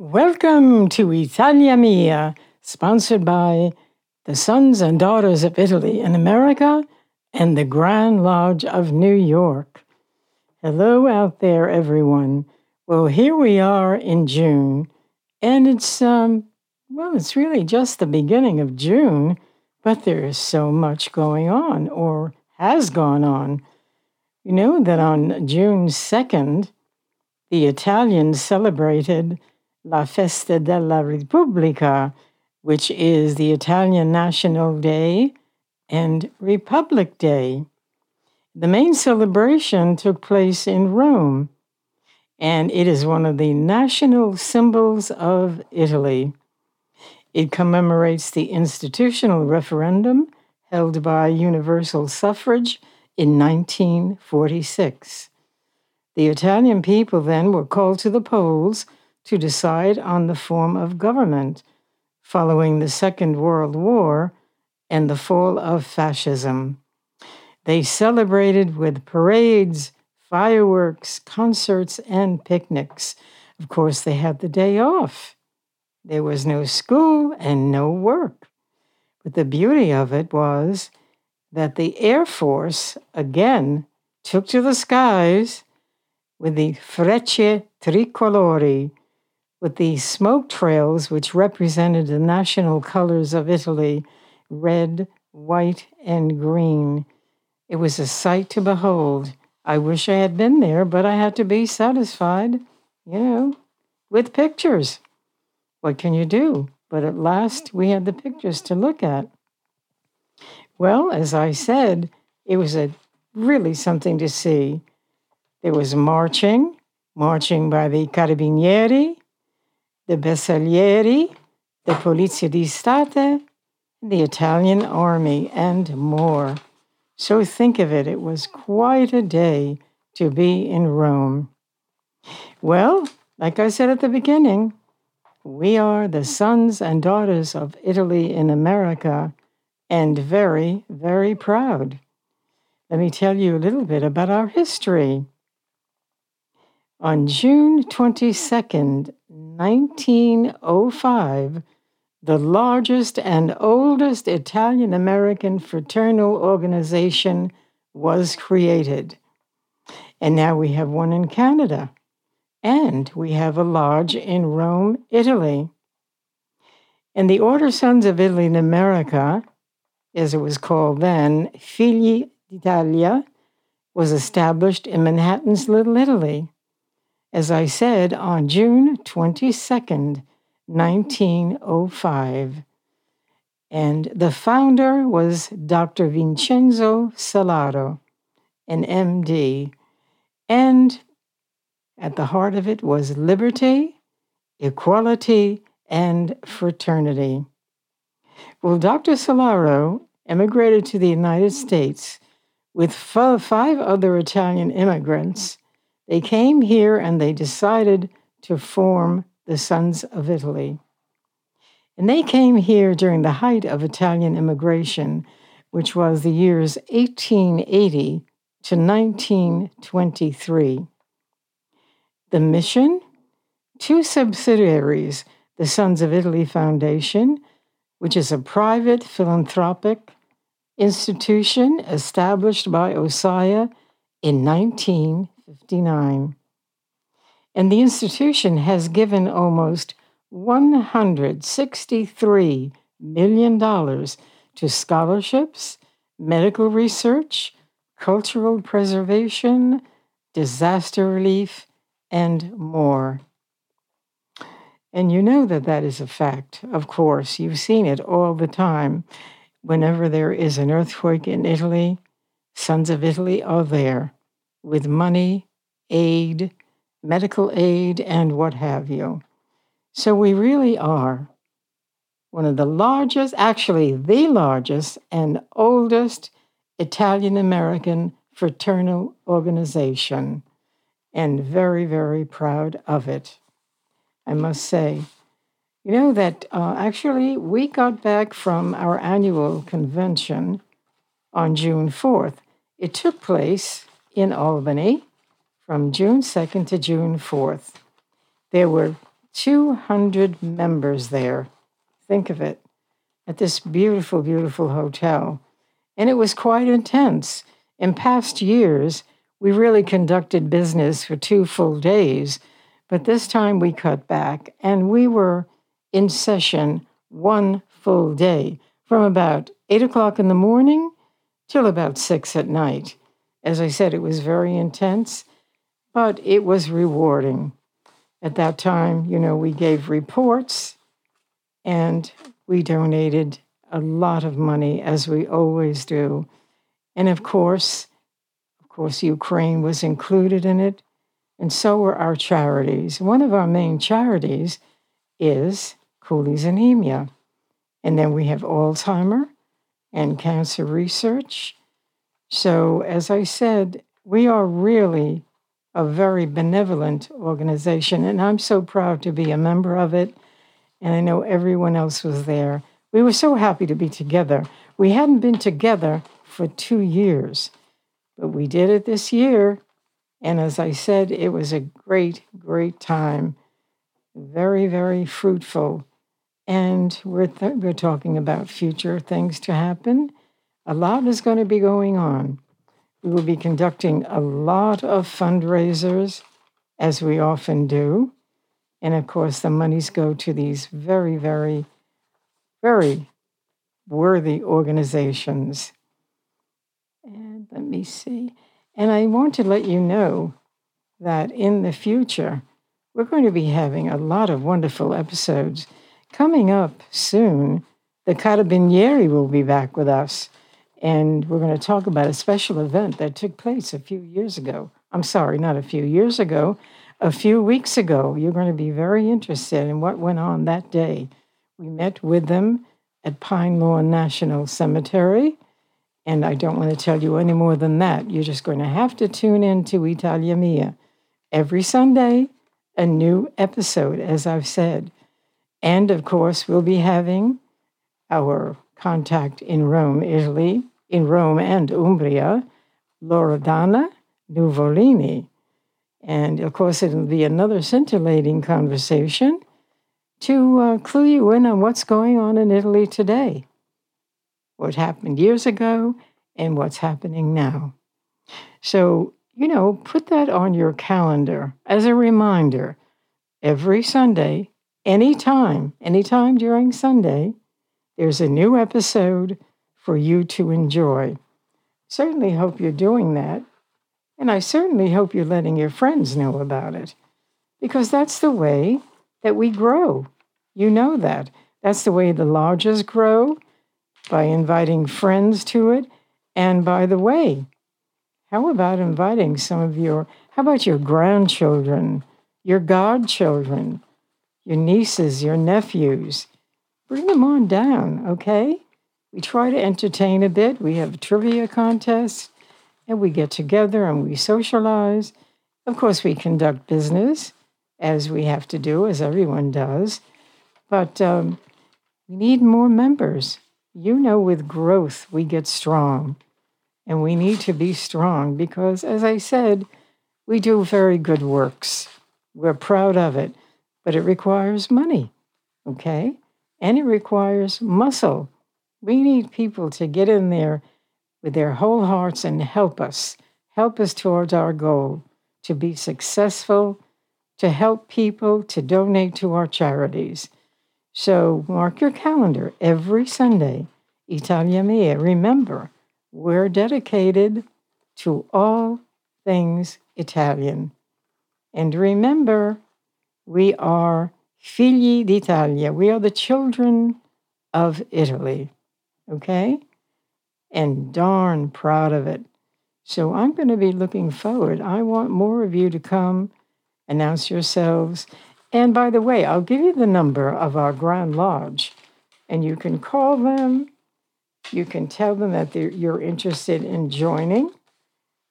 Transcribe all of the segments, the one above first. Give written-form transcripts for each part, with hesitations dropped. Welcome to Italia Mia, sponsored by the Sons and Daughters of Italy in America and the Grand Lodge of New York. Hello out there, everyone. Well, here we are in June, and it's really just the beginning of June, but there is so much going on, or has gone on. You know that on June 2nd, the Italians celebrated La Festa della Repubblica, which is the Italian National Day and Republic Day. The main celebration took place in Rome, and it is one of the national symbols of Italy. It commemorates the institutional referendum held by universal suffrage in 1946. The Italian people then were called to the polls to decide on the form of government following the Second World War and the fall of fascism. They celebrated with parades, fireworks, concerts, and picnics. Of course, they had the day off. There was no school and no work. But the beauty of it was that the Air Force again took to the skies with the Frecce Tricolori, with the smoke trails which represented the national colors of Italy, red, white, and green. It was a sight to behold. I wish I had been there, but I had to be satisfied, with pictures. What can you do? But at last, we had the pictures to look at. Well, as I said, it was really something to see. There was marching by the Carabinieri, the Bersaglieri, the Polizia di Stato, the Italian Army, and more. So think of it, it was quite a day to be in Rome. Well, like I said at the beginning, we are the Sons and Daughters of Italy in America, and very, very proud. Let me tell you a little bit about our history. On June 22nd, 1905, the largest and oldest Italian-American fraternal organization was created. And now we have one in Canada. And we have a lodge in Rome, Italy. And the Order Sons of Italy in America, as it was called then, Figli d'Italia, was established in Manhattan's Little Italy, as I said, on June 22nd, 1905. And the founder was Dr. Vincenzo Salaro, an MD. And at the heart of it was liberty, equality, and fraternity. Well, Dr. Salaro emigrated to the United States with five other Italian immigrants. They came here and they decided to form the Sons of Italy. And they came here during the height of Italian immigration, which was the years 1880 to 1923. The mission, two subsidiaries, the Sons of Italy Foundation, which is a private philanthropic institution established by OSIA in 1959. And the institution has given almost $163 million to scholarships, medical research, cultural preservation, disaster relief, and more. And you know that is a fact, of course. You've seen it all the time. Whenever there is an earthquake in Italy, Sons of Italy are there with money, aid, medical aid, and what have you. So we really are one of the largest, actually the largest and oldest Italian-American fraternal organization, and very, very proud of it, I must say. You know that actually we got back from our annual convention on June 4th. It took place in Albany from June 2nd to June 4th. There were 200 members there. Think of it, at this beautiful, beautiful hotel. And it was quite intense. In past years, we really conducted business for 2 full days, but this time we cut back, and we were in session 1 full day, from about 8 o'clock in the morning till about 6 at night. As I said, it was very intense, but it was rewarding. At that time, you know, we gave reports, and we donated a lot of money, as we always do. And of course, Ukraine was included in it, and so were our charities. One of our main charities is Cooley's Anemia. And then we have Alzheimer's and cancer research. So, as I said, we are really a very benevolent organization, and I'm so proud to be a member of it. And I know everyone else was there. We were so happy to be together. We hadn't been together for 2 years, but we did it this year. And as I said, it was a great, great time. Very, very fruitful. And we're talking about future things to happen. A lot is going to be going on. We will be conducting a lot of fundraisers, as we often do. And of course, the monies go to these very, very, very worthy organizations. And let me see. And I want to let you know that in the future, we're going to be having a lot of wonderful episodes. Coming up soon, the Carabinieri will be back with us, and we're going to talk about a special event that took place a few weeks ago. You're going to be very interested in what went on that day. We met with them at Pine Lawn National Cemetery, and I don't want to tell you any more than that. You're just going to have to tune in to Italia Mia. Every Sunday, a new episode, as I've said. And, of course, we'll be having our contact in Rome, Italy, in Rome and Umbria, Loredana Nuvolini. And, of course, it'll be another scintillating conversation to clue you in on what's going on in Italy today, what happened years ago, and what's happening now. So, you know, put that on your calendar as a reminder. Every Sunday, anytime during Sunday, there's a new episode for you to enjoy. Certainly hope you're doing that, and I certainly hope you're letting your friends know about it, because that's the way that we grow. You know that. That's the way the lodges grow, by inviting friends to it. And by the way, how about your grandchildren, your godchildren, your nieces, your nephews? Bring them on down, okay? We try to entertain a bit. We have trivia contests, and we get together and we socialize. Of course, we conduct business, as we have to do, as everyone does. But we need more members. You know, with growth, we get strong. And we need to be strong because, as I said, we do very good works. We're proud of it. But it requires money, okay? And it requires muscle. We need people to get in there with their whole hearts and help us towards our goal, to be successful, to help people, to donate to our charities. So mark your calendar every Sunday, Italia Mia. Remember, we're dedicated to all things Italian. And remember, we are Figli d'Italia. We are the children of Italy, okay? And darn proud of it. So I'm going to be looking forward. I want more of you to come, announce yourselves. And by the way, I'll give you the number of our Grand Lodge, and you can call them. You can tell them that you're interested in joining.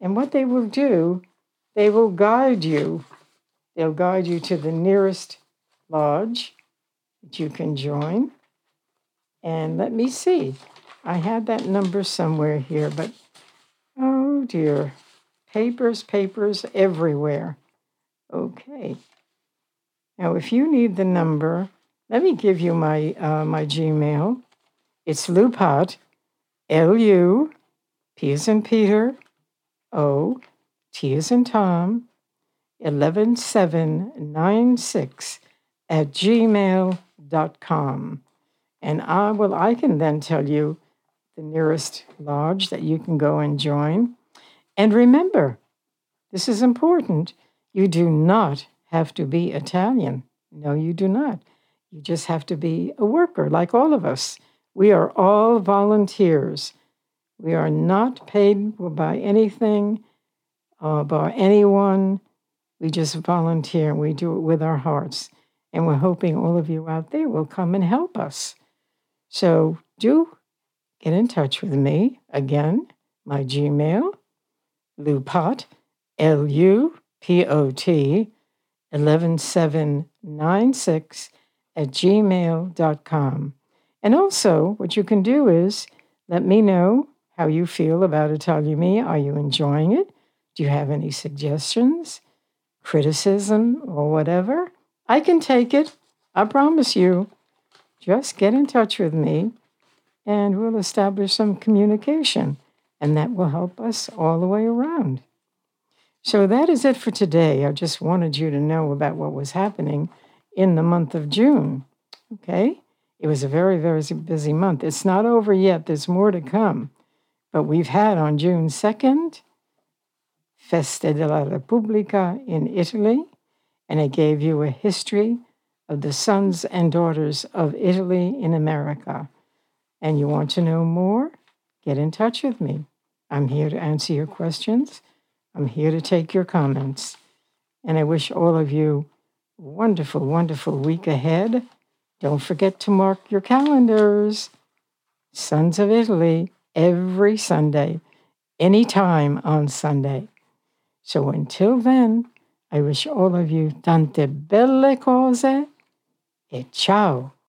And what they will do, they will guide you. They'll guide you to the nearest lodge that you can join. And let me see. I had that number somewhere here, but oh dear. Papers everywhere. Okay. Now, if you need the number, let me give you my my Gmail. It's Lupot, L-U, P as in Peter, O, T as in Tom, 11796 at gmail.com. And I can then tell you the nearest lodge that you can go and join. And remember, this is important, you do not have to be Italian. No, you do not. You just have to be a worker, like all of us. We are all volunteers. We are not paid by anything, by anyone. We just volunteer. We do it with our hearts. And we're hoping all of you out there will come and help us. So do get in touch with me. Again, my Gmail, Lupot, L-U-P-O-T, 11796 at gmail.com. And also, what you can do is let me know how you feel about Italia Mia. Are you enjoying it? Do you have any suggestions, criticism, or whatever? I can take it. I promise you. Just get in touch with me, and we'll establish some communication, and that will help us all the way around. So that is it for today. I just wanted you to know about what was happening in the month of June, okay? It was a very, very busy month. It's not over yet. There's more to come. But we've had on June 2nd, Festa della Repubblica in Italy, and I gave you a history of the Sons and Daughters of Italy in America. And you want to know more? Get in touch with me. I'm here to answer your questions. I'm here to take your comments. And I wish all of you a wonderful, wonderful week ahead. Don't forget to mark your calendars. Sons of Italy, every Sunday, any time on Sunday. So until then, I wish all of you tante belle cose e ciao.